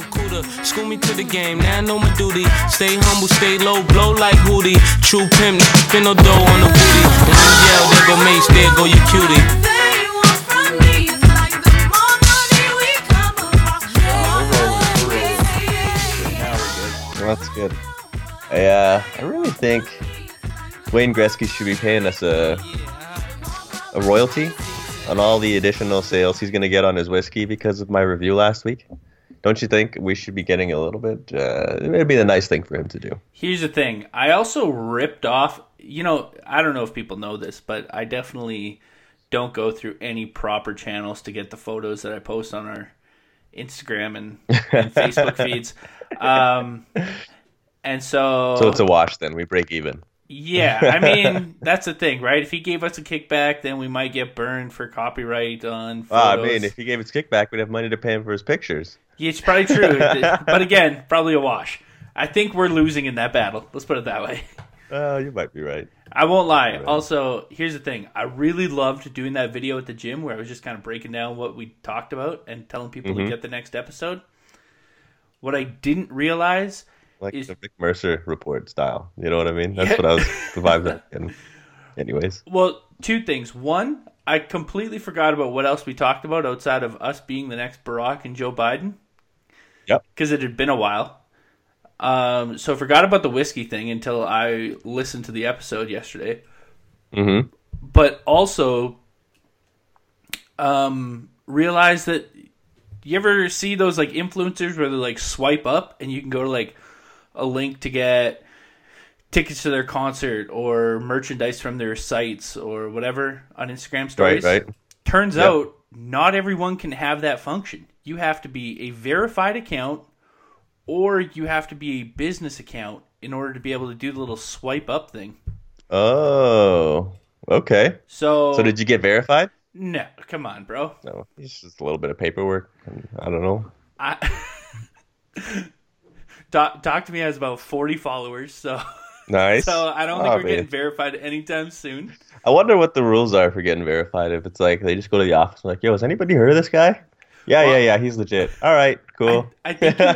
sound cooler. School me to the game, now I know my duty. Stay humble, stay low, blow like Hootie. True pimp, spin no dough on the booty. When you yell, there go Mace, there go your cutie. They want from me, it's like the more money we come across. Now we're good. Well, that's good. I really think Wayne Gretzky should be paying us a royalty on all the additional sales he's going to get on his whiskey because of my review last week. Don't you think we should be getting a little bit? It'd be the nice thing for him to do. Here's the thing. I also ripped off, I don't know if people know this, but I definitely don't go through any proper channels to get the photos that I post on our Instagram and Facebook feeds. So it's a wash then. We break even. Yeah, I mean, that's the thing, right? If he gave us a kickback, then we might get burned for copyright on photos. Well, I mean, if he gave us a kickback, we'd have money to pay him for his pictures. Yeah, it's probably true. But again, probably a wash. I think we're losing in that battle. Let's put it that way. You might be right. I won't lie. Right. Also, here's the thing. I really loved doing that video at the gym where I was just kind of breaking down what we talked about and telling people to get the next episode. What I didn't realize... Like the Rick Mercer report style. You know what I mean? That's what I was vibing in. Anyways. Well, two things. One, I completely forgot about what else we talked about outside of us being the next Barack and Joe Biden. Yep. Because it had been a while. So I forgot about the whiskey thing until I listened to the episode yesterday. Mm-hmm. But also realized that you ever see those like influencers where they like swipe up and you can go to like a link to get tickets to their concert or merchandise from their sites or whatever on Instagram stories. Right. Turns out not everyone can have that function. You have to be a verified account or you have to be a business account in order to be able to do the little swipe up thing. Oh, okay. So did you get verified? No, come on, bro. No, it's just a little bit of paperwork. I don't know. Talk to Me has about 40 followers, so nice. So I don't think we're getting verified anytime soon. I wonder what the rules are for getting verified. If it's like they just go to the office and like, yo, has anybody heard of this guy? Yeah, he's legit. All right, cool. I think you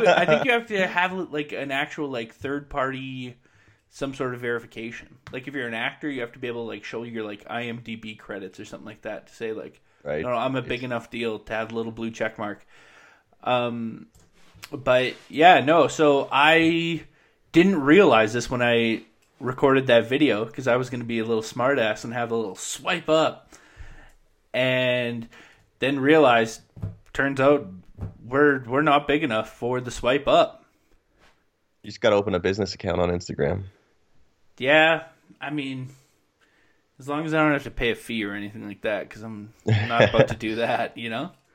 have to have like an actual like third party, some sort of verification. Like if you're an actor, you have to be able to like show your like IMDB credits or something like that to say like, right. No, I'm a big enough deal to have a little blue check mark. But yeah, no, so I didn't realize this when I recorded that video because I was going to be a little smartass and have a little swipe up and then realized, turns out we're not big enough for the swipe up. You just got to open a business account on Instagram. Yeah, I mean, as long as I don't have to pay a fee or anything like that because I'm not about to do that,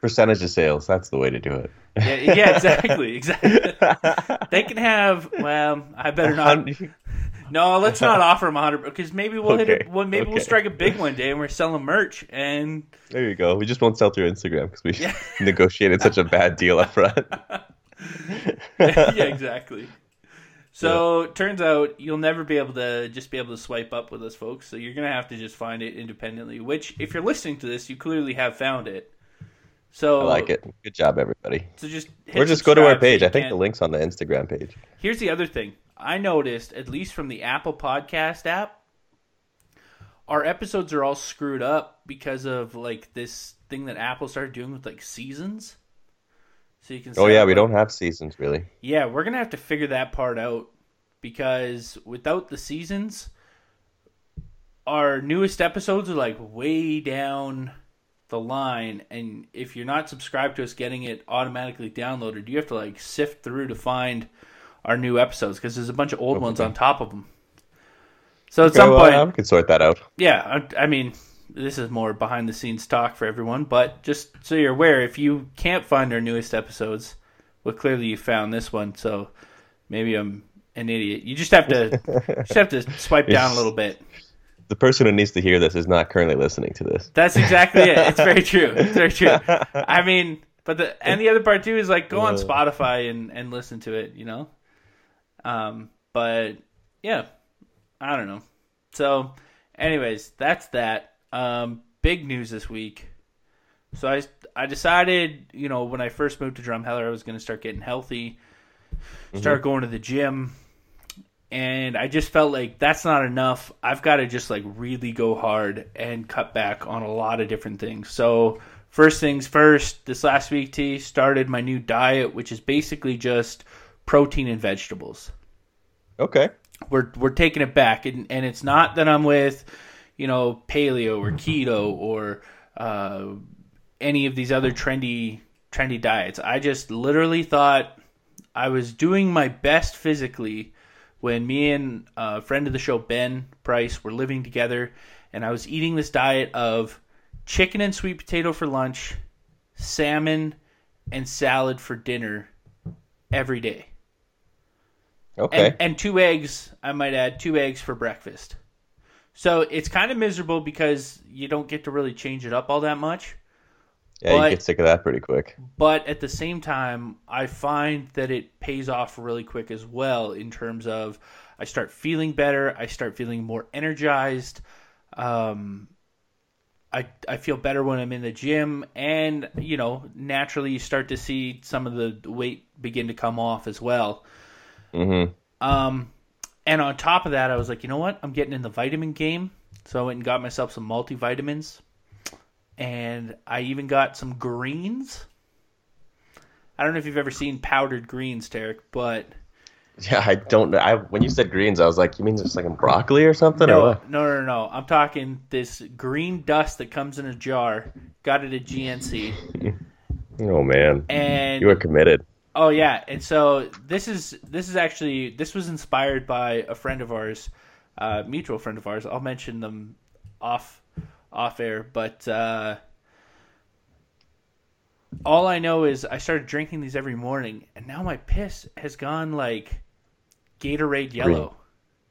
Percentage of sales, that's the way to do it. Yeah, exactly. They can have, well, I better not. No, let's not offer them 100 because maybe we'll hit it. Well, maybe we'll strike a big one day and we're selling merch. And there you go. We just won't sell through Instagram because we negotiated such a bad deal up front. Yeah, exactly. So turns out you'll never be able to just be able to swipe up with us, folks. So you're going to have to just find it independently, which if you're listening to this, you clearly have found it. So I like it. Good job, everybody. So just or just go to our page. I think the link's on the Instagram page. Here's the other thing. I noticed, at least from the Apple Podcast app, our episodes are all screwed up because of like this thing that Apple started doing with like seasons. So you can see we don't have seasons really. Yeah, we're gonna have to figure that part out because without the seasons, our newest episodes are like way down the line, and if you're not subscribed to us, getting it automatically downloaded, you have to like sift through to find our new episodes because there's a bunch of old ones on top of them. So at some point, we can sort that out. Yeah, I mean, this is more behind the scenes talk for everyone, but just so you're aware, if you can't find our newest episodes, well, clearly you found this one, so maybe I'm an idiot. You just have to swipe down a little bit. The person who needs to hear this is not currently listening to this. That's exactly it. It's very true. It's very true. I mean, but the other part too is like go on Spotify and listen to it, But yeah, I don't know. So, anyways, that's that. Big news this week. So I decided, you know, when I first moved to Drumheller, I was going to start getting healthy, start going to the gym. And I just felt like that's not enough. I've got to just like really go hard and cut back on a lot of different things. So first things first, this last week, T, started my new diet, which is basically just protein and vegetables. Okay. We're taking it back. And it's not that I'm with, you know, paleo or keto or any of these other trendy diets. I just literally thought I was doing my best physically when me and a friend of the show, Ben Price, were living together, and I was eating this diet of chicken and sweet potato for lunch, salmon, and salad for dinner every day. Okay. And 2 eggs, I might add, 2 eggs for breakfast. So it's kind of miserable because you don't get to really change it up all that much. Yeah, you get sick of that pretty quick. But at the same time, I find that it pays off really quick as well in terms of I start feeling better. I start feeling more energized. I feel better when I'm in the gym. And, you know, naturally you start to see some of the weight begin to come off as well. Mm-hmm. And on top of that, I was like, you know what? I'm getting in the vitamin game. So I went and got myself some multivitamins. And I even got some greens. I don't know if you've ever seen powdered greens, Tarek, but... Yeah, I don't know. When you said greens, I was like, you mean just like a broccoli or something? No, or what? No. I'm talking this green dust that comes in a jar. Got it at GNC. Oh, man. And you were committed. Oh, yeah. And so this was inspired by a friend of ours, mutual friend of ours. I'll mention them off air, but all I know is I started drinking these every morning, and now my piss has gone like Gatorade yellow.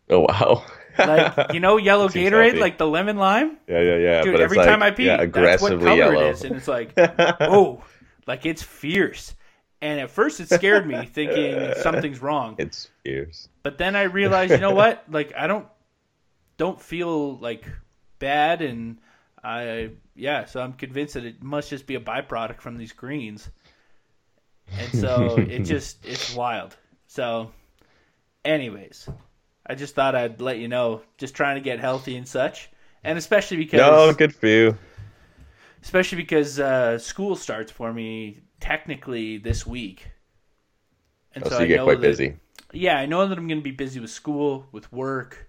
Oh wow! Like, you know, yellow Gatorade, healthy. Like the lemon lime. Yeah. Dude, but every time I pee, that's what color yellow it is, and it's like, oh, like it's fierce. And at first, it scared me, thinking something's wrong. It's fierce. But then I realized, you know what? Like I don't feel like bad and. So I'm convinced that it must just be a byproduct from these greens. And so it's wild. So anyways, I just thought I'd let you know, just trying to get healthy and such. And good for you. Especially because school starts for me technically this week. And so you get quite busy. Yeah, I know that I'm going to be busy with school, with work,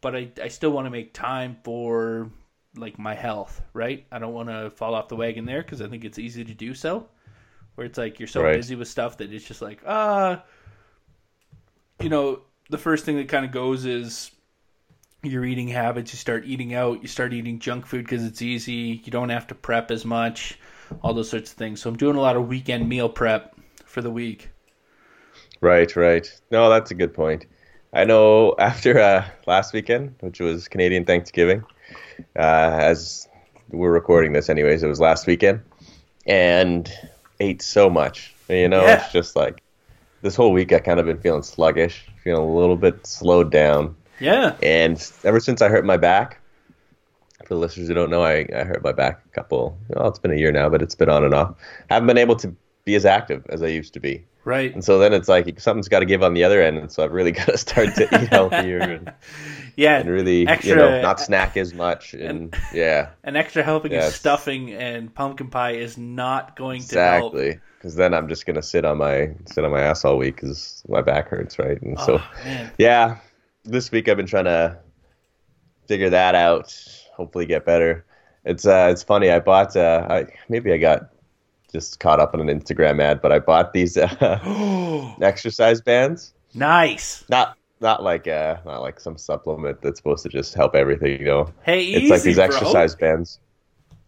but I still want to make time for like my health, right? I don't want to fall off the wagon there because I think it's easy to do so, where it's like you're so busy with stuff that it's just like, you know, the first thing that kind of goes is your eating habits. You start eating out, you start eating junk food because it's easy. You don't have to prep as much, all those sorts of things. So I'm doing a lot of weekend meal prep for the week. Right. No, that's a good point. I know after last weekend, which was Canadian Thanksgiving, as we're recording this anyways, it was last weekend, and ate so much. You know, It's just like this whole week I kind of been feeling sluggish, feeling a little bit slowed down. Yeah. And ever since I hurt my back, for the listeners who don't know, I hurt my back it's been a year now, but it's been on and off. I haven't been able to be as active as I used to be. Right. And so then it's like something's got to give on the other end, and so I've really got to start to eat healthier and really extra, not snack as much and an extra helping of stuffing and pumpkin pie is not going to help. Because then I'm just going to sit on my ass all week because my back hurts, right? And this week I've been trying to figure that out, hopefully get better. It's funny, I bought I got just caught up on an Instagram ad, but I bought these exercise bands. Nice. Not like some supplement that's supposed to just help everything, you know. Hey, it's easy, like these exercise bands.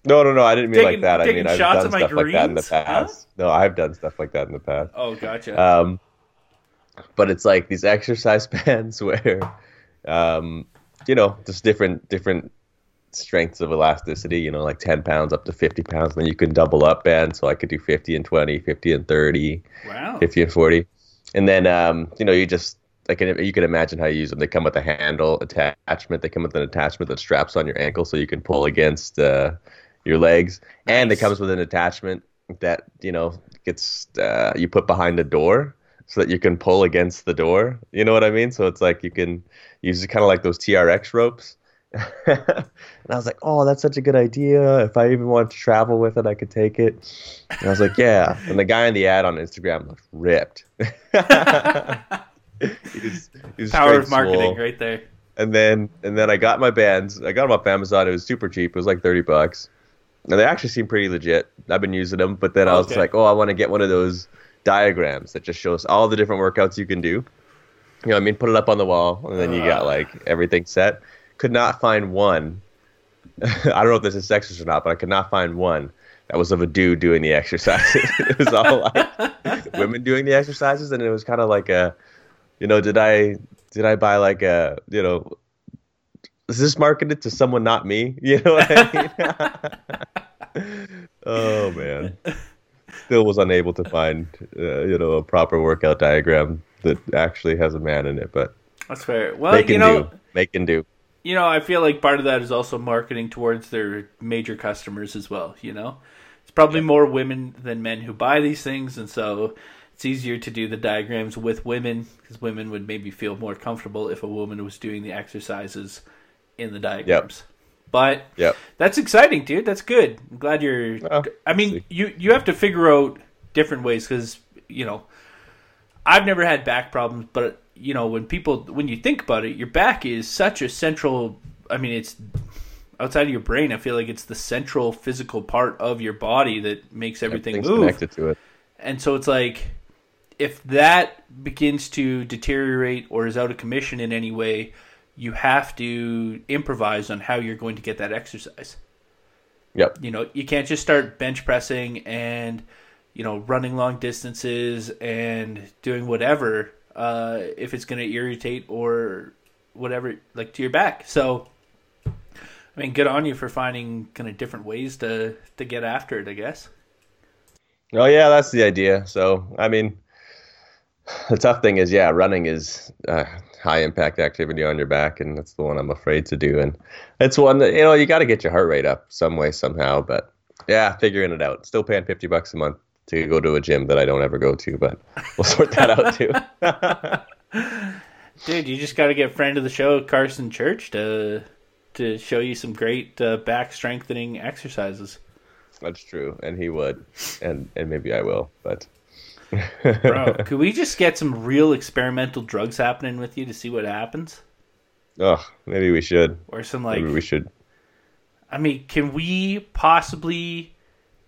No, I didn't mean like that. I mean, I've done stuff like that in the past. Huh? No, I've done stuff like that in the past. Oh, gotcha. But it's like these exercise bands where, you know, just different strengths of elasticity, you know, like 10 pounds up to 50 pounds. Then you can double up bands. So I could do 50 and 20, 50 and 30, 50 and 40. And then, you know, you just like, you can imagine how you use them. They come with a handle attachment. They come with an attachment that straps on your ankle so you can pull against, your legs. Nice. And it comes with an attachment that, you know, gets you put behind a door so that you can pull against the door. You know what I mean? So it's like you can use kind of like those TRX ropes. And I was like, oh, that's such a good idea. If I even wanted to travel with it, I could take it. And I was like, yeah. And the guy in the ad on Instagram looked ripped. He was power of marketing swole. Right there. And then I got my bands. I got them off Amazon. It was super cheap. It was like $30. And they actually seem pretty legit. I've been using them. But then I was like, oh, I want to get one of those diagrams that just shows all the different workouts you can do. You know what I mean? Put it up on the wall. And then you got like everything set. Could not find one. I don't know if this is sexist or not, but I could not find one that was of a dude doing the exercises. It was all like women doing the exercises, and it was kind of like a, you know, did I buy like a, you know, is this marketed to someone not me? You know what I mean? Oh man, still was unable to find you know, a proper workout diagram that actually has a man in it, but that's fair. Well, you know, make and do. You know, I feel like part of that is also marketing towards their major customers as well, you know? It's probably more women than men who buy these things, and so it's easier to do the diagrams with women because women would maybe feel more comfortable if a woman was doing the exercises in the diagrams. Yep. But that's exciting, dude. That's good. I'm glad you're... I mean, you have to figure out different ways because, you know, I've never had back problems, but... You know, when you think about it, your back is such a central, I mean, it's outside of your brain. I feel like it's the central physical part of your body that makes everything move. Connected to it. And so it's like, if that begins to deteriorate or is out of commission in any way, you have to improvise on how you're going to get that exercise. Yep. You know, you can't just start bench pressing and, you know, running long distances and doing whatever. If it's going to irritate or whatever, like to your back. So, I mean, good on you for finding kind of different ways to get after it, I guess. Oh yeah, that's the idea. So, I mean, the tough thing is, running is high impact activity on your back, and that's the one I'm afraid to do. And it's one that, you know, you got to get your heart rate up some way, somehow, but yeah, figuring it out. Still paying $50 a month to go to a gym that I don't ever go to, but we'll sort that out too. Dude, you just got to get friend of the show, Carson Church, to show you some great back strengthening exercises. That's true, and he would, and maybe I will. But bro, could we just get some real experimental drugs happening with you to see what happens? Oh, maybe we should. Or some like maybe we should. I mean, can we possibly,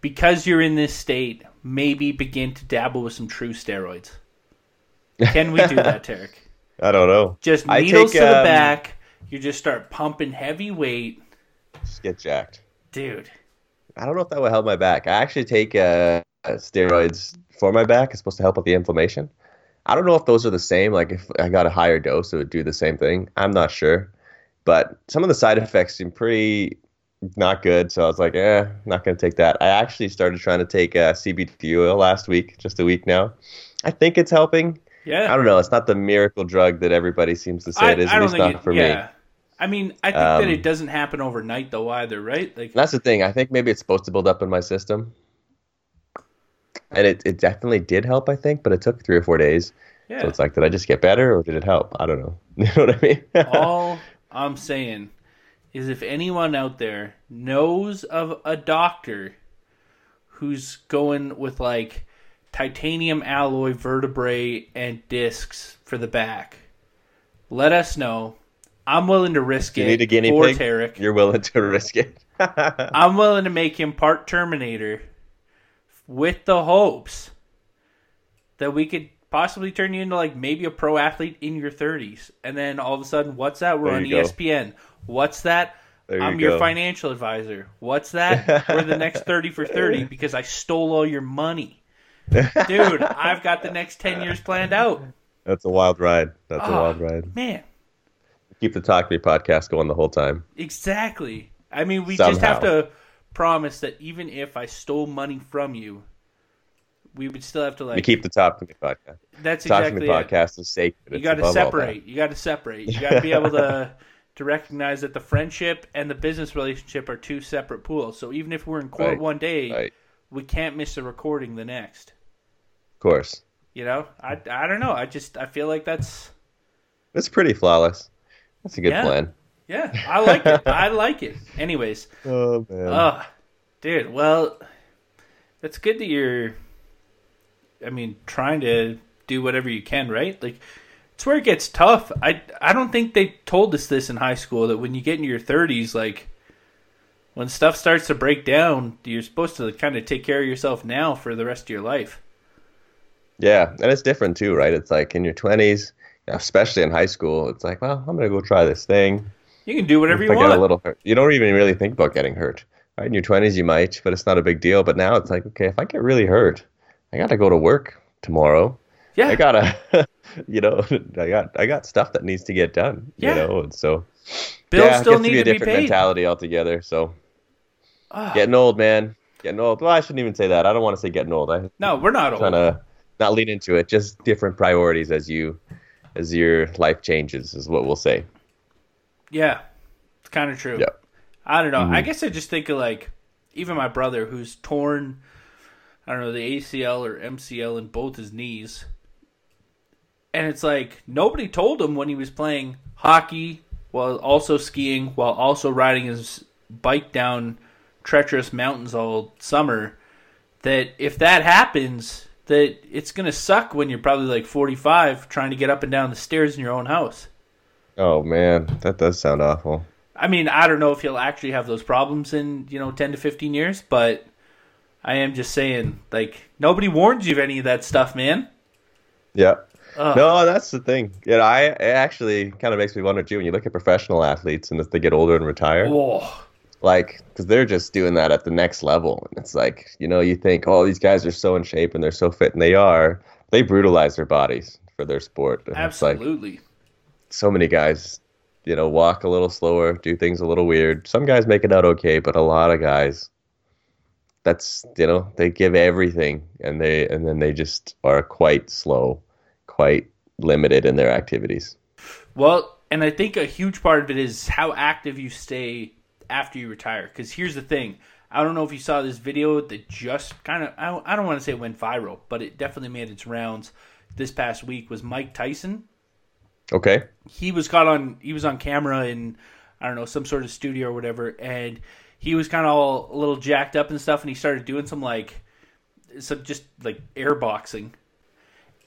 because you're in this state, maybe begin to dabble with some true steroids? Can we do that, Tarek? I don't know. Just needles to the back. You just start pumping heavy weight. Just get jacked. Dude. I don't know if that would help my back. I actually take steroids for my back. It's supposed to help with the inflammation. I don't know if those are the same. Like if I got a higher dose, it would do the same thing. I'm not sure. But some of the side effects seem pretty... not good, so I was like, not gonna take that. I actually started trying to take CBD oil last week, just a week now. I think it's helping. Yeah, I don't know. It's not the miracle drug that everybody seems to say it is. At least not for me. I mean, I think that it doesn't happen overnight though either, right? Like that's the thing. I think maybe it's supposed to build up in my system, and it definitely did help. I think, but it took 3 or 4 days. Yeah. So it's like, did I just get better or did it help? I don't know. You know what I mean? All I'm saying is if anyone out there knows of a doctor who's going with like titanium alloy vertebrae and discs for the back, let us know. I'm willing to risk it. You need a guinea pig? Tarek. You're willing to risk it. I'm willing to make him part Terminator with the hopes that we could possibly turn you into like maybe a pro athlete in your 30s. And then all of a sudden, what's that? We're on ESPN. What's that? I'm your financial advisor. What's that? We're the next 30 for 30 because I stole all your money. Dude, I've got the next 10 years planned out. That's a wild ride. That's a wild ride. Man. Keep the Talk Me podcast going the whole time. Exactly. I mean, we just have to promise that even if I stole money from you, we would still have to like... You keep the Talk Me podcast. That's exactly it. Talk Me podcast is sacred. You got to separate. You got to be able to... to recognize that the friendship and the business relationship are two separate pools. So even if we're in court one day, we can't miss a recording the next. Of course. You know, I don't know. I feel like that's... It's pretty flawless. That's a good plan. Yeah, I like it. I like it. Anyways. Oh, man. Dude, well, it's good that you're, I mean, trying to do whatever you can, right? Like, it's where it gets tough. I don't think they told us this in high school, that when you get into your 30s, like, when stuff starts to break down, you're supposed to kind of take care of yourself now for the rest of your life. Yeah, and it's different too, right? It's like in your 20s, especially in high school, it's like, well, I'm going to go try this thing. You can do whatever you want. A little hurt. You don't even really think about getting hurt. Right? In your 20s, you might, but it's not a big deal. But now it's like, okay, if I get really hurt, I got to go to work tomorrow. Yeah. I got to, you know, I got stuff that needs to get done, you know, and so bills still need to be paid. It gets to be a different mentality altogether. So getting old, man, getting old. Well, I shouldn't even say that. I don't want to say getting old. No, we're not old. Trying to not lean into it. Just different priorities as your life changes is what we'll say. Yeah, it's kind of true. Yeah. I don't know. Mm-hmm. I guess I just think of like even my brother who's torn, I don't know, the ACL or MCL in both his knees. And it's like nobody told him when he was playing hockey while also skiing, while also riding his bike down treacherous mountains all summer, that if that happens, that it's going to suck when you're probably like 45 trying to get up and down the stairs in your own house. Oh, man, that does sound awful. I mean, I don't know if he'll actually have those problems in, you know, 10 to 15 years, but I am just saying, like, nobody warns you of any of that stuff, man. Yeah. No, that's the thing. You know, it actually kind of makes me wonder, too, when you look at professional athletes and if they get older and retire. Whoa. Like, because they're just doing that at the next level. And it's like, you know, you think, oh, these guys are so in shape and they're so fit, and they are. They brutalize their bodies for their sport. And absolutely. It's like, so many guys, you know, walk a little slower, do things a little weird. Some guys make it out okay, but a lot of guys, that's, you know, they give everything, and then they just are quite slow, quite limited in their activities. Well, and I think a huge part of it is how active you stay after you retire. Because here's the thing. I don't know if you saw this video that just kind of, I don't want to say it went viral, but it definitely made its rounds this past week, was Mike Tyson. Okay. He was on camera in, I don't know, some sort of studio or whatever, and he was kind of all a little jacked up and stuff, and he started doing some just like air boxing.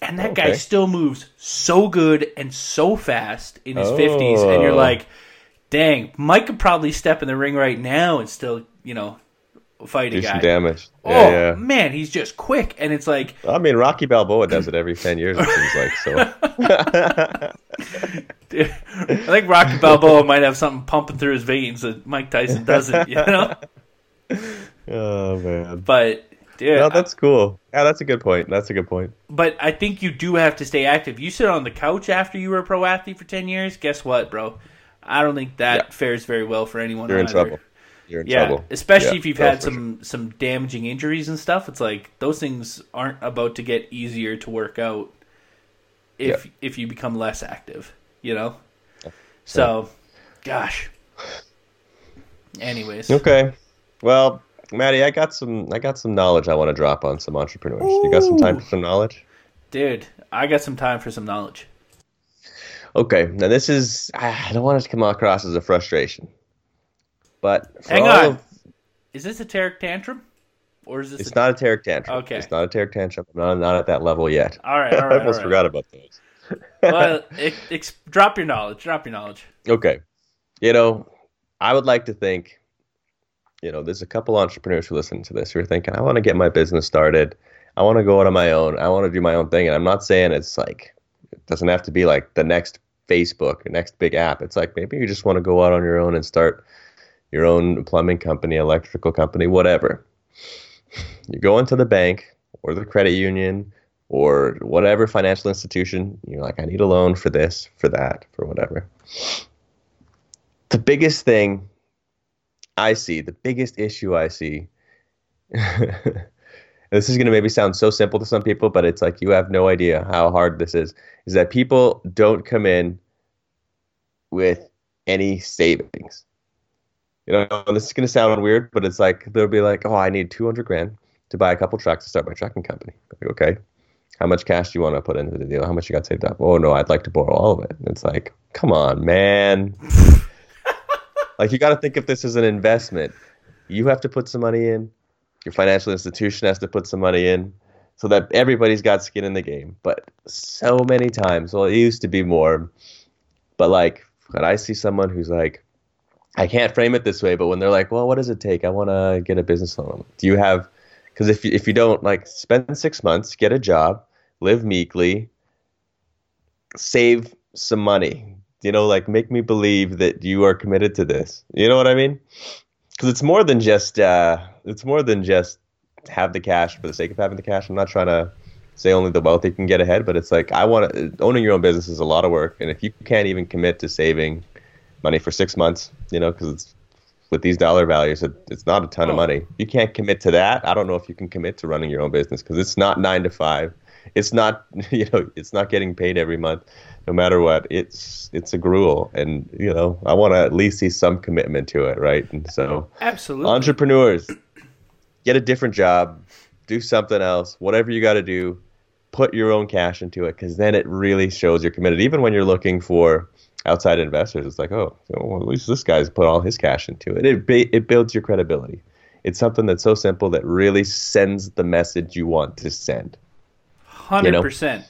And that guy still moves so good and so fast in his 50s, and you're like, dang, Mike could probably step in the ring right now and still, you know, fight a guy. Do some damage. Man, he's just quick, and it's like... I mean, Rocky Balboa does it every 10 years, it seems like, so... Dude, I think Rocky Balboa might have something pumping through his veins that Mike Tyson doesn't, you know? Oh, man. But... Yeah, no, that's cool. Yeah, that's a good point. But I think you do have to stay active. You sit on the couch after you were a pro athlete for 10 years, guess what, bro? I don't think that fares very well for anyone. You're in trouble. You're in trouble. Especially if you've had some damaging injuries and stuff. It's like those things aren't about to get easier to work out if you become less active, you know? Yeah. So, gosh. Anyways. Okay. Well... Maddie, I got some knowledge I want to drop on some entrepreneurs. Ooh. You got some time for some knowledge? Dude, I got some time for some knowledge. Okay. Now this is, I don't want it to come across as a frustration. But is this a teric tantrum? Or is this not a teric tantrum. Okay. It's not a teric tantrum. I'm not at that level yet. All right. I almost forgot about those. Well, drop your knowledge. Okay. You know, I would like to think, you know, there's a couple entrepreneurs who listen to this who are thinking, I want to get my business started. I want to go out on my own. I want to do my own thing. And I'm not saying it's like, it doesn't have to be like the next Facebook or next big app. It's like maybe you just want to go out on your own and start your own plumbing company, electrical company, whatever. You go into the bank or the credit union or whatever financial institution. You're like, I need a loan for this, for that, for whatever. The biggest thing I see, the biggest issue I see, this is going to maybe sound so simple to some people, but it's like you have no idea how hard this is that people don't come in with any savings. You know, this is going to sound weird, but it's like, they'll be like, oh, I need $200,000 to buy a couple trucks to start my trucking company. Like, okay, how much cash do you want to put into the deal? How much you got saved up? Oh, no, I'd like to borrow all of it. And it's like, come on, man. Like, you got to think if this is an investment. You have to put some money in. Your financial institution has to put some money in so that everybody's got skin in the game. But so many times, well, it used to be more, but like, when I see someone who's like, I can't frame it this way, but when they're like, well, what does it take? I want to get a business loan. Do you have, because if you don't, like, spend 6 months, get a job, live meekly, save some money, you know, like, make me believe that you are committed to this. You know what I mean? Because it's more than just have the cash for the sake of having the cash. I'm not trying to say only the wealthy can get ahead, but it's like, owning your own business is a lot of work. And if you can't even commit to saving money for 6 months, you know, because with these dollar values, it's not a ton of money. You can't commit to that. I don't know if you can commit to running your own business, because it's not 9 to 5. It's not, you know, it's not getting paid every month, no matter what. It's a gruel, and you know, I want to at least see some commitment to it, right? And so, absolutely, entrepreneurs, get a different job, do something else, whatever you got to do, put your own cash into it, because then it really shows you're committed. Even when you're looking for outside investors, it's like, oh, well, at least this guy's put all his cash into it. It builds your credibility. It's something that's so simple that really sends the message you want to send. 100%.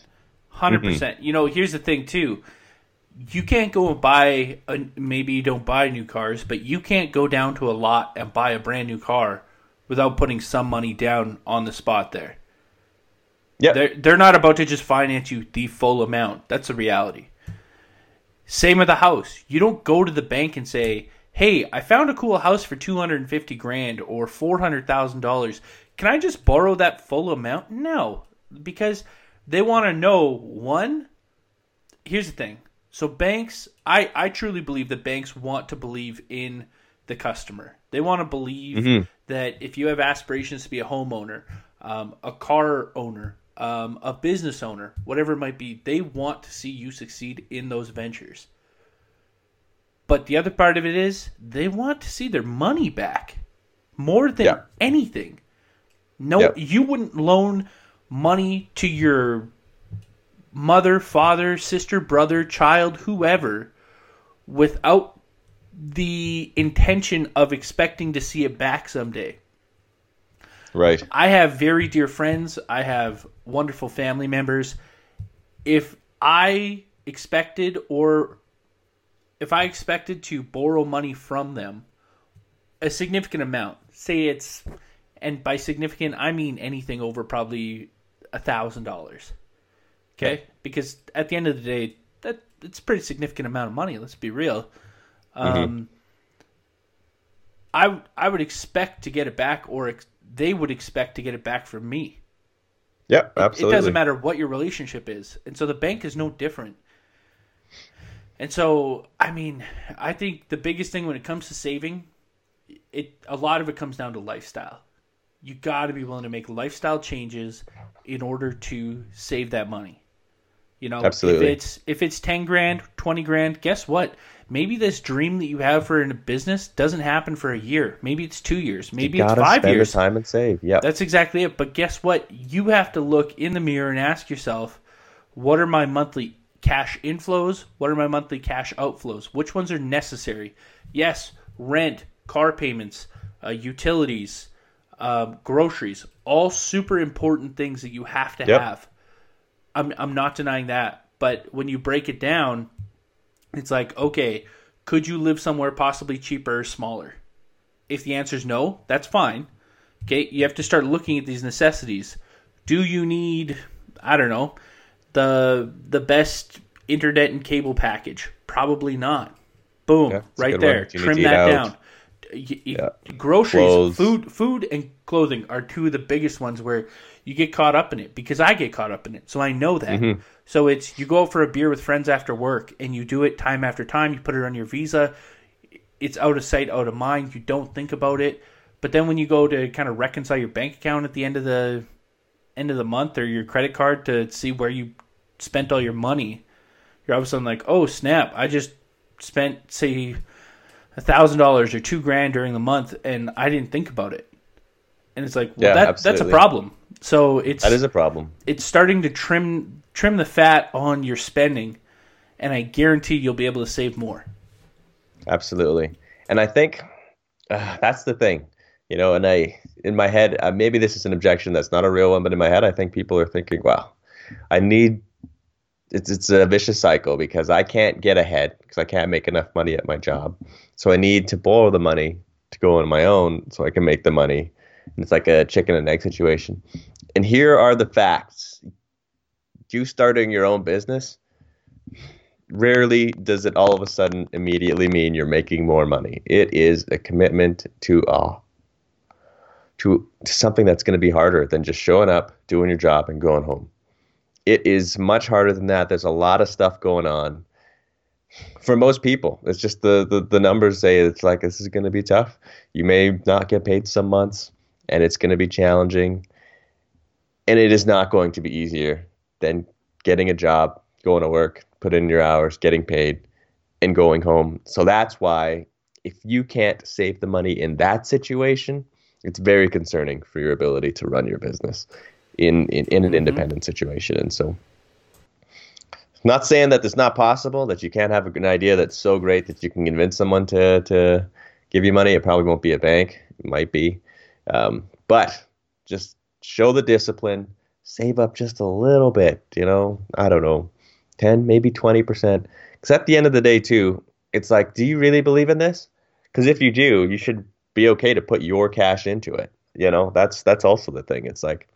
100%. You know, here's the thing too. You can't go and buy, maybe you don't buy new cars, but you can't go down to a lot and buy a brand new car without putting some money down on the spot there. Yeah. They're not about to just finance you the full amount. That's the reality. Same with a house. You don't go to the bank and say, hey, I found a cool house for $250,000 or $400,000. Can I just borrow that full amount? No, because they want to know, one, here's the thing. So banks, I truly believe that banks want to believe in the customer. They want to believe that if you have aspirations to be a homeowner, a car owner, a business owner, whatever it might be, they want to see you succeed in those ventures. But the other part of it is they want to see their money back more than anything. No, you wouldn't loan money to your mother, father, sister, brother, child, whoever, without the intention of expecting to see it back someday. Right. I have very dear friends. I have wonderful family members. If I expected to borrow money from them, a significant amount, say it's, and by significant, I mean anything over probably $1,000. Okay. Because at the end of the day, it's a pretty significant amount of money. Let's be real. I would expect to get it back, or they would expect to get it back from me. Yep, absolutely. It doesn't matter what your relationship is. And so the bank is no different. And so, I mean, I think the biggest thing when it comes to saving, a lot of it comes down to lifestyle. You got to be willing to make lifestyle changes in order to save that money. You know, absolutely. If it's $10,000, $20,000, guess what? Maybe this dream that you have for a business doesn't happen for a year. Maybe it's 2 years. Maybe it's 5 years. Spend the time and save. Yeah, that's exactly it. But guess what? You have to look in the mirror and ask yourself, what are my monthly cash inflows? What are my monthly cash outflows? Which ones are necessary? Yes, rent, car payments, utilities, groceries, all super important things that you have to have. I'm not denying that. But when you break it down, it's like, okay, could you live somewhere possibly cheaper or smaller? If the answer is no, that's fine. Okay, you have to start looking at these necessities. Do you need, I don't know, the best internet and cable package? Probably not. Boom, yeah, right there. Trim that down. Groceries, clothes. Food and clothing are two of the biggest ones where you get caught up in it, because I get caught up in it, so I know that. So it's, you go out for a beer with friends after work, and you do it time after time. You put it on your Visa. It's out of sight, out of mind. You don't think about it. But then when you go to kind of reconcile your bank account at the end of the month, or your credit card to see where you spent all your money, you're all of a sudden like, oh snap, I just spent, say, $1,000 or $2,000 during the month, and I didn't think about it. And it's like, well, that's a problem. So that is a problem. It's starting to trim the fat on your spending, and I guarantee you'll be able to save more. Absolutely. And I think that's the thing, you know, and in my head, maybe this is an objection that's not a real one, but in my head, I think people are thinking, wow, it's a vicious cycle because I can't get ahead because I can't make enough money at my job. So I need to borrow the money to go on my own so I can make the money. And it's like a chicken and egg situation. And here are the facts. You starting your own business, rarely does it all of a sudden immediately mean you're making more money. It is a commitment to something that's going to be harder than just showing up, doing your job, and going home. It is much harder than that. There's a lot of stuff going on. For most people, it's just the numbers say it's like this is going to be tough. You may not get paid some months, and it's going to be challenging. And it is not going to be easier than getting a job, going to work, put in your hours, getting paid, and going home. So that's why if you can't save the money in that situation, it's very concerning for your ability to run your business in an independent situation. And so not saying that it's not possible, that you can't have an idea that's so great that you can convince someone to give you money. It probably won't be a bank. It might be. But just show the discipline. Save up just a little bit, you know, I don't know, 10, maybe 20%. Because at the end of the day, too, it's like, do you really believe in this? Because if you do, you should be okay to put your cash into it. You know, that's also the thing. It's like,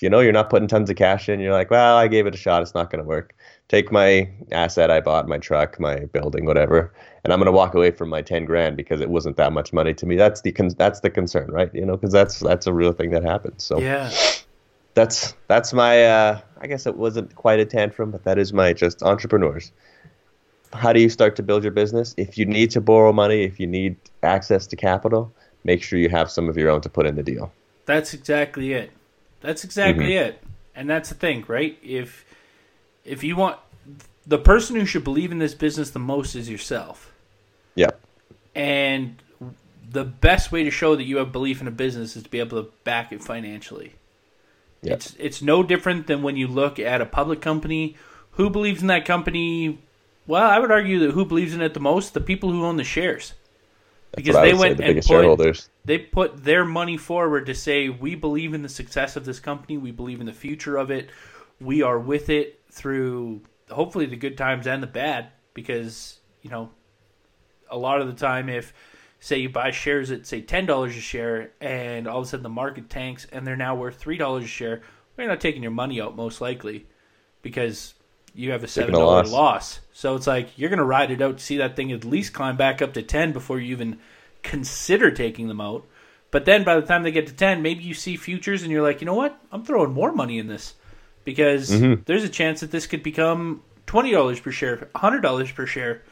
you know, you're not putting tons of cash in. You're like, well, I gave it a shot. It's not going to work. Take my asset I bought, my truck, my building, whatever, and I'm going to walk away from my $10,000 because it wasn't that much money to me. That's the concern, right? You know, because that's a real thing that happens. So yeah, that's my. I guess it wasn't quite a tantrum, but that is my just entrepreneurs. How do you start to build your business? If you need to borrow money, if you need access to capital, make sure you have some of your own to put in the deal. That's exactly it. That's exactly it. And that's the thing, right? If you want, the person who should believe in this business the most is yourself. Yeah. And the best way to show that you have belief in a business is to be able to back it financially. Yep. It's no different than when you look at a public company. Who believes in that company? Well, I would argue that who believes in it the most? The people who own the shares. Because they went and put their money forward to say, we believe in the success of this company. We believe in the future of it. We are with it through hopefully the good times and the bad. Because, you know, a lot of the time if, say, you buy shares at, say, $10 a share and all of a sudden the market tanks and they're now worth $3 a share, well, you're not taking your money out most likely because you have a $7 loss. So it's like you're going to ride it out to see that thing at least climb back up to 10 before you even consider taking them out. But then by the time they get to 10, maybe you see futures and you're like, you know what? I'm throwing more money in this because there's a chance that this could become $20 per share, $100 per share,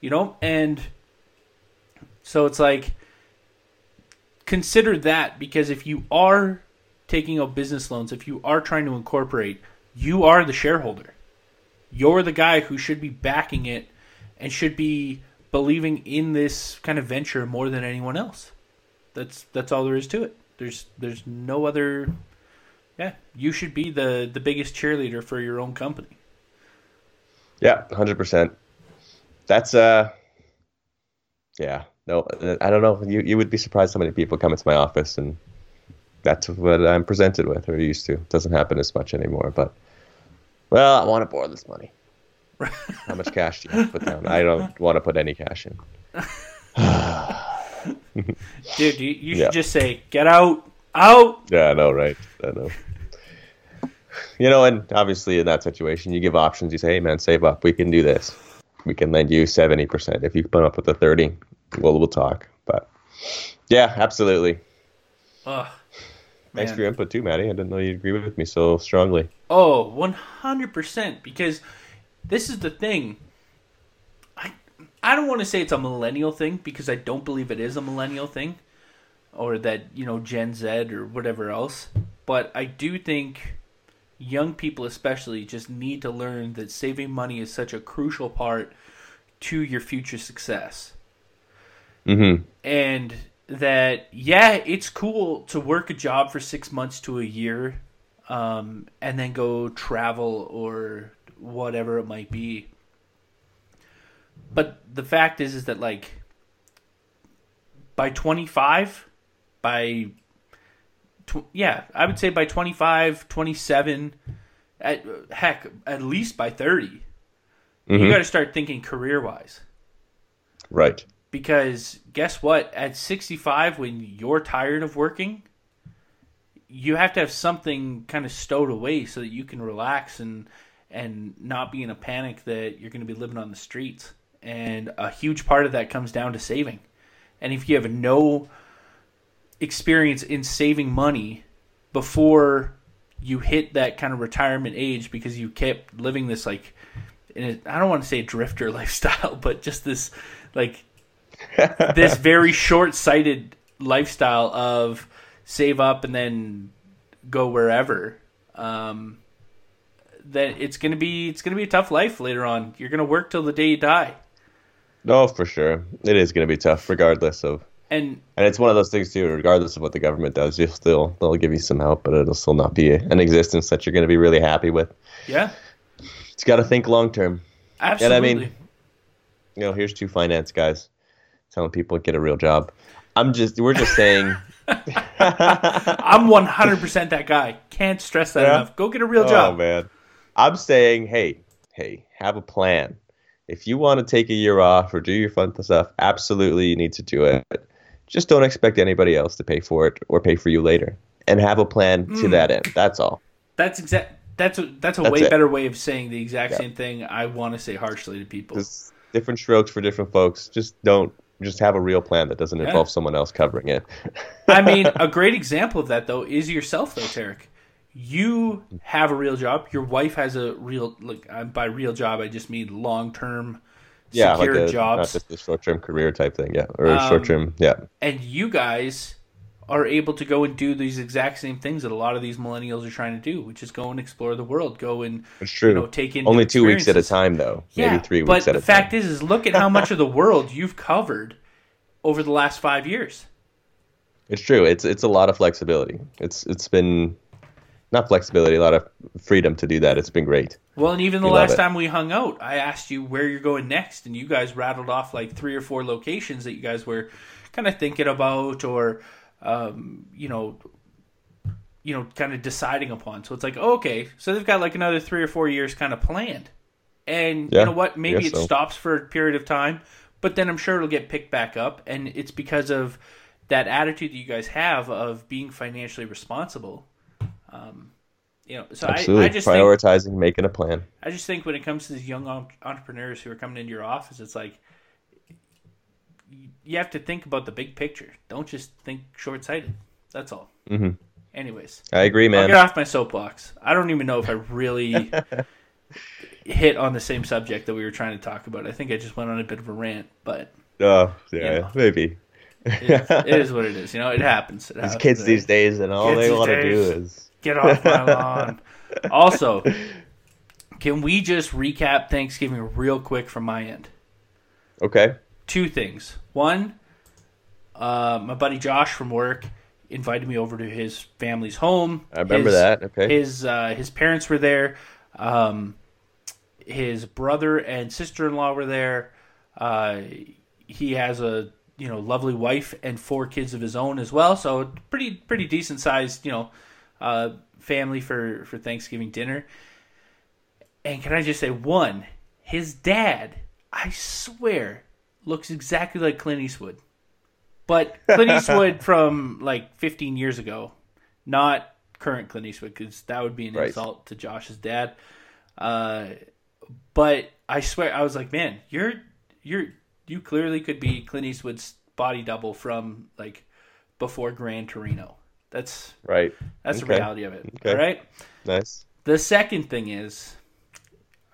you know? And so it's like consider that because if you are taking out business loans, if you are trying to incorporate, you are the shareholder. You're the guy who should be backing it and should be believing in this kind of venture more than anyone else. That's all there is to it. There's no other. Yeah, you should be the biggest cheerleader for your own company. Yeah, 100%. That's yeah. No, I don't know. You would be surprised how many people come into my office and that's what I'm presented with or used to. It doesn't happen as much anymore, but. Well, I want to borrow this money. How much cash do you have to put down? I don't want to put any cash in. Dude, you should just say, get out, out. Yeah, I know, right? I know. You know, and obviously in that situation, you give options. You say, hey, man, save up. We can do this. We can lend you 70%. If you put up with the 30, we'll talk. But yeah, absolutely. Thanks for your input too, Maddie. I didn't know you'd agree with me so strongly. Oh, 100%. Because this is the thing. I don't want to say it's a millennial thing because I don't believe it is a millennial thing or that, you know, Gen Z or whatever else. But I do think young people especially just need to learn that saving money is such a crucial part to your future success. Mm-hmm. And that, yeah, it's cool to work a job for 6 months to a year and then go travel or whatever it might be. But the fact is that, like, by 25, I would say by 25, 27, at least by 30, you got to start thinking career-wise. Right. Because guess what? At 65, when you're tired of working, you have to have something kind of stowed away so that you can relax and not be in a panic that you're going to be living on the streets. And a huge part of that comes down to saving. And if you have no experience in saving money before you hit that kind of retirement age, because you kept living this, like, I don't want to say drifter lifestyle, but just this, like, this very short-sighted lifestyle of save up and then go wherever, that it's gonna be a tough life later on. You're gonna work till the day you die. No, for sure, it is gonna be tough, regardless of. And it's one of those things too. Regardless of what the government does, they'll give you some help, but it'll still not be an existence that you're gonna be really happy with. Yeah, it's got to think long term. Absolutely. And I mean, you know, here's two finance guys telling people to get a real job. We're just saying. I'm 100% that guy. Can't stress that enough. Go get a real job. Oh man. I'm saying, hey, have a plan. If you want to take a year off or do your fun stuff, absolutely you need to do it. Just don't expect anybody else to pay for it or pay for you later. And have a plan to that end. That's all. That's a better way of saying the exact same thing I want to say harshly to people. There's different strokes for different folks. Just have a real plan that doesn't involve someone else covering it. I mean, a great example of that, though, is yourself, though, Tarek. You have a real job. Your wife has a real, like, by real job, I just mean long-term secure jobs. Not just a short-term career type thing, or short-term, And you guys are able to go and do these exact same things that a lot of these millennials are trying to do, which is go and explore the world, go and take in only 2 weeks at a time, though, maybe 3 weeks at a time. But the fact is look at how much of the world you've covered over the last 5 years. It's true. It's a lot of flexibility. It's been not flexibility, a lot of freedom to do that. It's been great. Well, and even the last time we hung out, I asked you where you're going next, and you guys rattled off like 3 or 4 locations that you guys were kind of thinking about or kind of deciding upon. So it's like, okay, so they've got like another 3 or 4 years kind of planned. And you know what? Maybe it stops for a period of time, but then I'm sure it'll get picked back up. And it's because of that attitude that you guys have of being financially responsible. So I just prioritizing, making a plan. I just think when it comes to these young entrepreneurs who are coming into your office, it's like, you have to think about the big picture. Don't just think short-sighted. That's all. Mm-hmm. Anyways. I agree, man. I'll get off my soapbox. I don't even know if I really hit on the same subject that we were trying to talk about. I think I just went on a bit of a rant, but... Oh, yeah, maybe. It is what it is. You know, it happens. These kids these days, and all they want to do is... Get off my lawn. Also, can we just recap Thanksgiving real quick from my end? Okay. 2 things. One, my buddy Josh from work invited me over to his family's home. I remember that. Okay. His parents were there. His brother and sister-in-law were there. He has a lovely wife and 4 kids of his own as well. So pretty decent sized family for Thanksgiving dinner. And can I just say, one, his dad, I swear, looks exactly like Clint Eastwood. But Clint Eastwood from like 15 years ago, not current Clint Eastwood, because that would be an insult to Josh's dad. But I swear, I was like, man, you clearly could be Clint Eastwood's body double from like before Gran Torino. That's right. That's the reality of it. Okay. All right. Nice. The second thing is,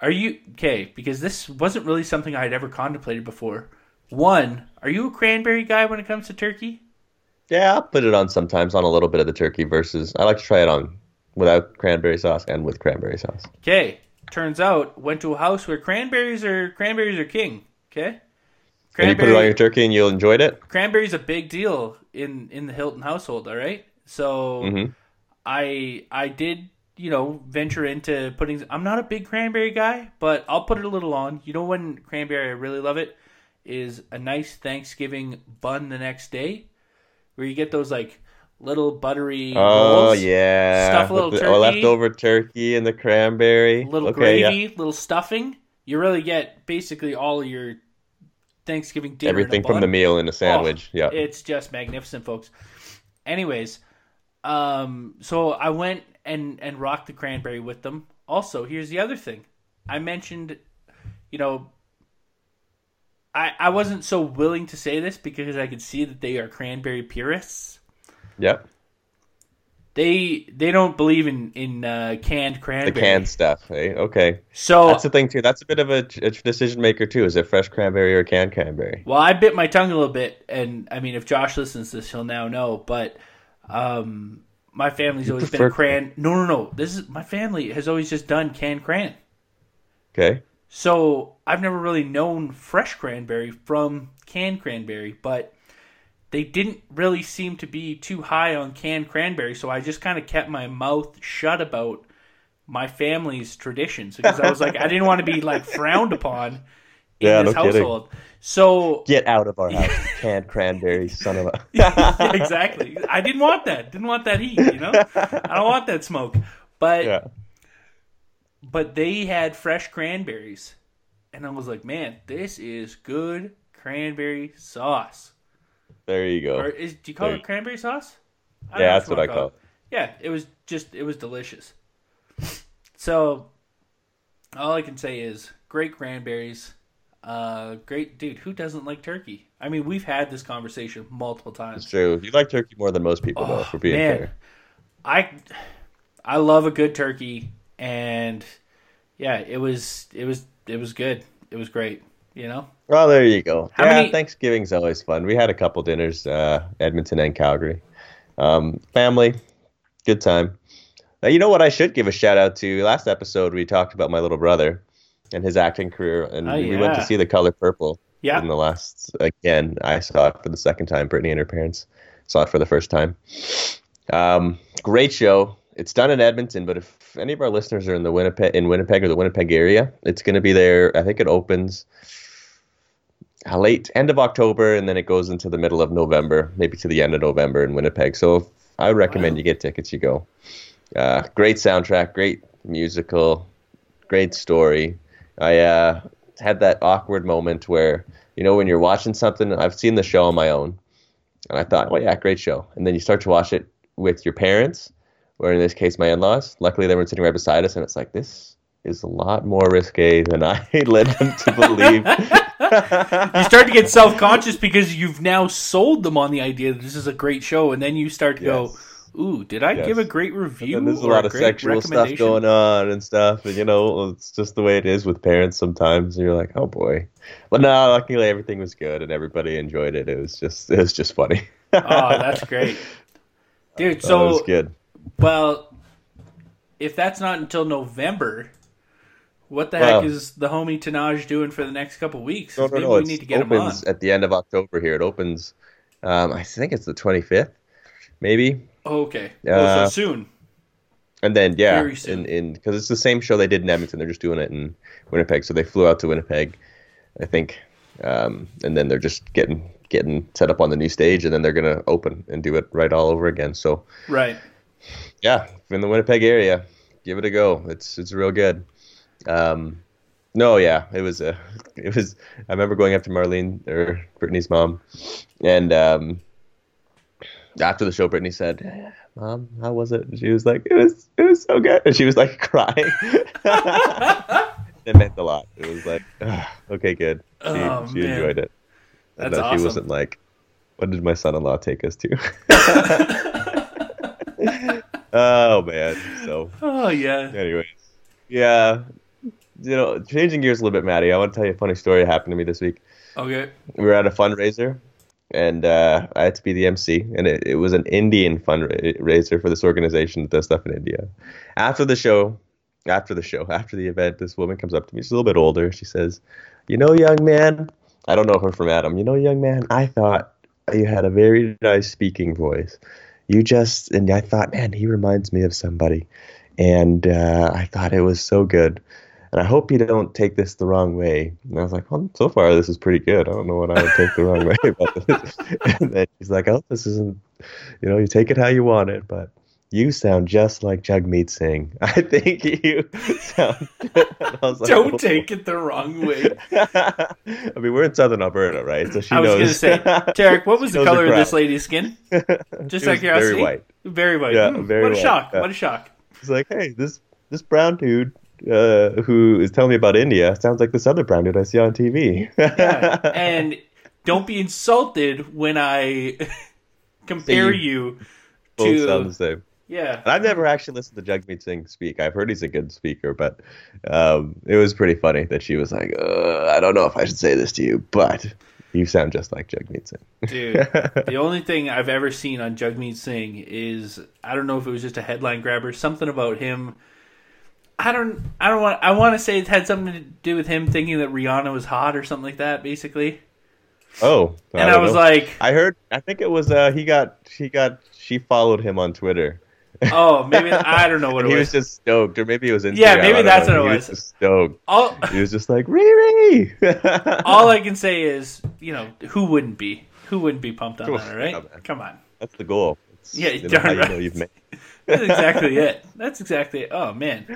are you okay? Because this wasn't really something I had ever contemplated before. One, are you a cranberry guy when it comes to turkey? Yeah, I'll put it on sometimes, on a little bit of the turkey versus... I like to try it on without cranberry sauce and with cranberry sauce. Okay. Turns out, went to a house where cranberries are king. Okay. And you put it on your turkey and you enjoyed it? Cranberry's a big deal in the Hilton household, all right? So I did, you know, venture into putting... I'm not a big cranberry guy, but I'll put it a little on. You know when cranberry, I really love it, is a nice Thanksgiving bun the next day where you get those, like, little buttery rolls. Oh, yeah. Stuff a little turkey. Leftover turkey and the cranberry. Little gravy, little stuffing. You really get basically all your... Thanksgiving dinner. Everything from the meal in a sandwich. Oh, yeah. It's just magnificent, folks. Anyways, so I went and rocked the cranberry with them. Also, here's the other thing. I mentioned, you know, I wasn't so willing to say this because I could see that they are cranberry purists. Yep. They don't believe in canned cranberry. The canned stuff, eh? Okay. So that's the thing too. That's a bit of a decision maker too. Is it fresh cranberry or canned cranberry? Well, I bit my tongue a little bit, and I mean, if Josh listens to this, he'll now know. But my family's always been cran. No. This is my family has always just done canned cran. Okay. So I've never really known fresh cranberry from canned cranberry, but. They didn't really seem to be too high on canned cranberry, so I just kind of kept my mouth shut about my family's traditions because I was like, I didn't want to be like frowned upon in this household. Kidding. So get out of our house, canned cranberry, son of a. Yeah, exactly. I didn't want that. Didn't want that heat. You know, I don't want that smoke. But but they had fresh cranberries, and I was like, man, this is good cranberry sauce. There you go. Or do you call it cranberry sauce? Yeah, that's what I call it. Yeah, it was delicious. So, all I can say is great cranberries. Great dude. Who doesn't like turkey? I mean, we've had this conversation multiple times. It's true. You like turkey more than most people, though, for being fair. I love a good turkey, and yeah, it was good. It was great. You know? Well, there you go. Thanksgiving's always fun. We had a couple dinners, Edmonton and Calgary. Family, good time. Now, you know what I should give a shout-out to? Last episode, we talked about my little brother and his acting career, and we went to see The Color Purple in the last... Again, I saw it for the second time. Brittany and her parents saw it for the first time. Great show. It's done in Edmonton, but if any of our listeners are in the Winnipeg or the Winnipeg area, it's going to be there. I think it opens... late end of October, and then it goes into the middle of November, maybe to the end of November in Winnipeg. So I would recommend you get tickets, you go. Great soundtrack, great musical, great story. I had that awkward moment where, you know, when you're watching something, I've seen the show on my own, and I thought, well, yeah, great show. And then you start to watch it with your parents, or in this case, my in-laws. Luckily, they were sitting right beside us, and it's like, this is a lot more risque than I led them to believe. You start to get self-conscious because you've now sold them on the idea that this is a great show, and then you start to go, ooh, did I give a great review? And there's a lot of sexual stuff going on and stuff, and you know, it's just the way it is with parents sometimes. And you're like, oh boy, but no, luckily everything was good and everybody enjoyed it. It was just funny. Oh, that's great, dude. So it was good. Well, if that's not until November. What the heck is the homie Tanaj doing for the next couple weeks? No, we need to get him on. At the end of October here. It opens, I think it's the 25th, maybe. Oh, okay. So soon. And then, yeah, because it's the same show they did in Edmonton. They're just doing it in Winnipeg. So they flew out to Winnipeg, I think. And then they're just getting set up on the new stage, and then they're going to open and do it right all over again. So, right. Yeah, in the Winnipeg area, give it a go. It's real good. It was I remember going up to Marlene or Brittany's mom, and after the show Brittany said, Mom, how was it? And she was like, It was so good, and she was like crying. It meant a lot. It was like, okay, good. She enjoyed it. That's awesome. She wasn't like, what did my son-in-law take us to? Oh man. So anyways. Yeah. You know, changing gears a little bit, Maddie, I want to tell you a funny story that happened to me this week. Okay. We were at a fundraiser, and I had to be the MC, and it was an Indian fundraiser for this organization that does stuff in India. After the event, this woman comes up to me. She's a little bit older. She says, you know, young man, I don't know her from Adam. You know, young man, I thought you had a very nice speaking voice. And I thought, man, he reminds me of somebody. And I thought it was so good. And I hope you don't take this the wrong way. And I was like, well, so far this is pretty good. I don't know what I would take the wrong way about this. And then she's like, oh, this isn't, you know, you take it how you want it, but you sound just like Jagmeet Singh. I think you sound good. And I was like, don't take it the wrong way. I mean, we're in southern Alberta, right? So she knows. I was going to say, Tarek, what was the color of this lady's skin? Just like your very white. Very white. Yeah, very what a white. Shock. Yeah. What a shock. She's like, hey, this brown dude who is telling me about India sounds like this other brown dude I see on TV. Yeah. And don't be insulted when I compare you both to... Both sound the same. Yeah. And I've never actually listened to Jagmeet Singh speak. I've heard he's a good speaker, but it was pretty funny that she was like, I don't know if I should say this to you, but you sound just like Jagmeet Singh. Dude, the only thing I've ever seen on Jagmeet Singh is, I don't know if it was just a headline grabber, something about him. I want to say it had something to do with him thinking that Rihanna was hot or something like that, basically. Oh. She followed him on Twitter. Oh, maybe I don't know what it was. He was just stoked, or maybe it was Instagram. Yeah, maybe that's what it was. He was just stoked. He was just like, Riri! All I can say is, you know, who wouldn't be pumped on that, right? Yeah, come on. That's the goal. It's, yeah, you darn know, right. You know you've made. That's exactly it. Oh, man.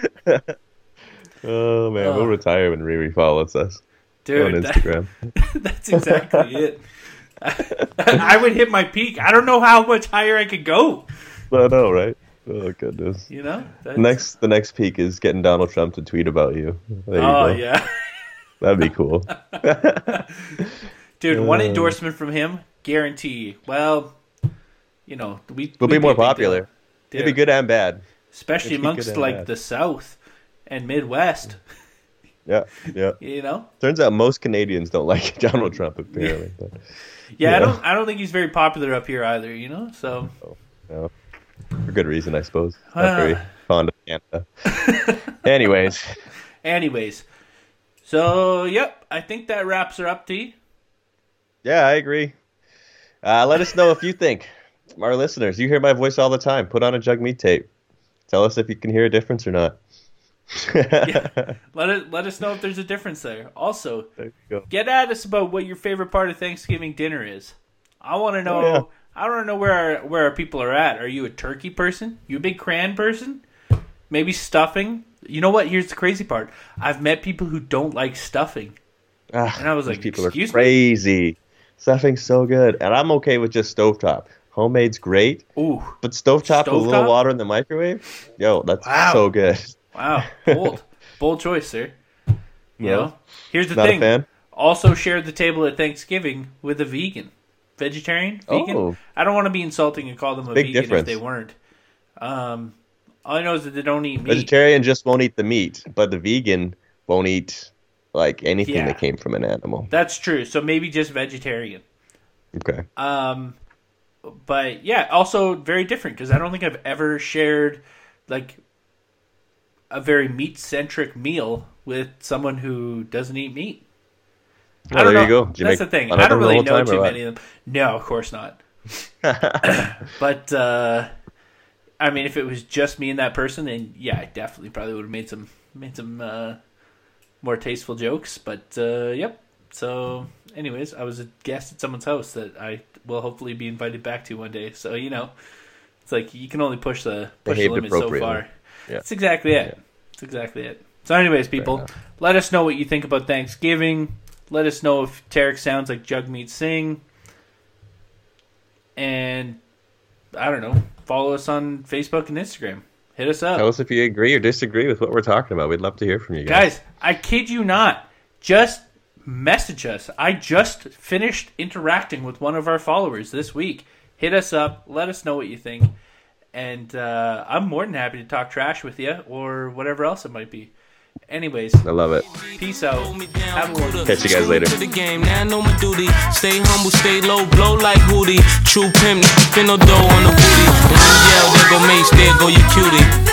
We'll retire when Riri follows us. Dude, on Instagram. That's exactly it. I would hit my peak. I don't know how much higher I could go. I know, right? Oh, goodness. You know? The next peak is getting Donald Trump to tweet about you. Yeah. That'd be cool. Dude, one endorsement from him, guarantee. Well, you know, we'll be more popular. It'd be good and bad. Especially amongst, like, the South and Midwest. Yeah, yeah. You know? Turns out most Canadians don't like Donald Trump, apparently. But, yeah, I don't think he's very popular up here either, you know? So... No. For good reason, I suppose. Not very fond of Canada. Anyways. So, yep. I think that wraps her up, T. Yeah, I agree. Let us know if you think. Our listeners, you hear my voice all the time. Put on a Jagmeet tape. Tell us if you can hear a difference or not. Yeah. Let us know if there's a difference there. Also, there you go. Get at us about what your favorite part of Thanksgiving dinner is. I want to know... Oh, yeah. I don't know where our people are at. Are you a turkey person? You a big cran person? Maybe stuffing? You know what? Here's the crazy part. I've met people who don't like stuffing. And I was like, people excuse are crazy. Me? Stuffing's so good. And I'm okay with just Stovetop. Homemade's great. Ooh. But Stovetop with a little water in the microwave? Yo, that's so good. Wow. Bold. Bold choice, sir. You know? Here's the thing. A fan. Also share the table at Thanksgiving with a vegan. Vegetarian? Vegan? Oh. I don't want to be insulting and call them a vegan difference. If they weren't. All I know is that they don't eat meat. Vegetarian just won't eat the meat, but the vegan won't eat like anything that came from an animal. That's true. So maybe just vegetarian. Okay. But yeah, also very different because I don't think I've ever shared like a very meat-centric meal with someone who doesn't eat meat. Oh, there you go. That's the thing. I don't really know too many of them. No, of course not. But, I mean, if it was just me and that person, then yeah, I definitely probably would have made some more tasteful jokes. But, yep. So, anyways, I was a guest at someone's house that I will hopefully be invited back to one day. So, you know, it's like you can only push the limit so far. Yeah. That's exactly it. Yeah. That's exactly it. So, anyways, people, let us know what you think about Thanksgiving. Let us know if Tarek sounds like Jagmeet Singh. And, I don't know, follow us on Facebook and Instagram. Hit us up. Tell us if you agree or disagree with what we're talking about. We'd love to hear from you guys. Guys, I kid you not. Just message us. I just finished interacting with one of our followers this week. Hit us up. Let us know what you think. And I'm more than happy to talk trash with you or whatever else it might be. Anyways, I love it. Peace out. Catch you guys later. Stay humble, stay low, blow like Woody. True pimp, spin no dough on the booty. There go Mace, there go your cutie.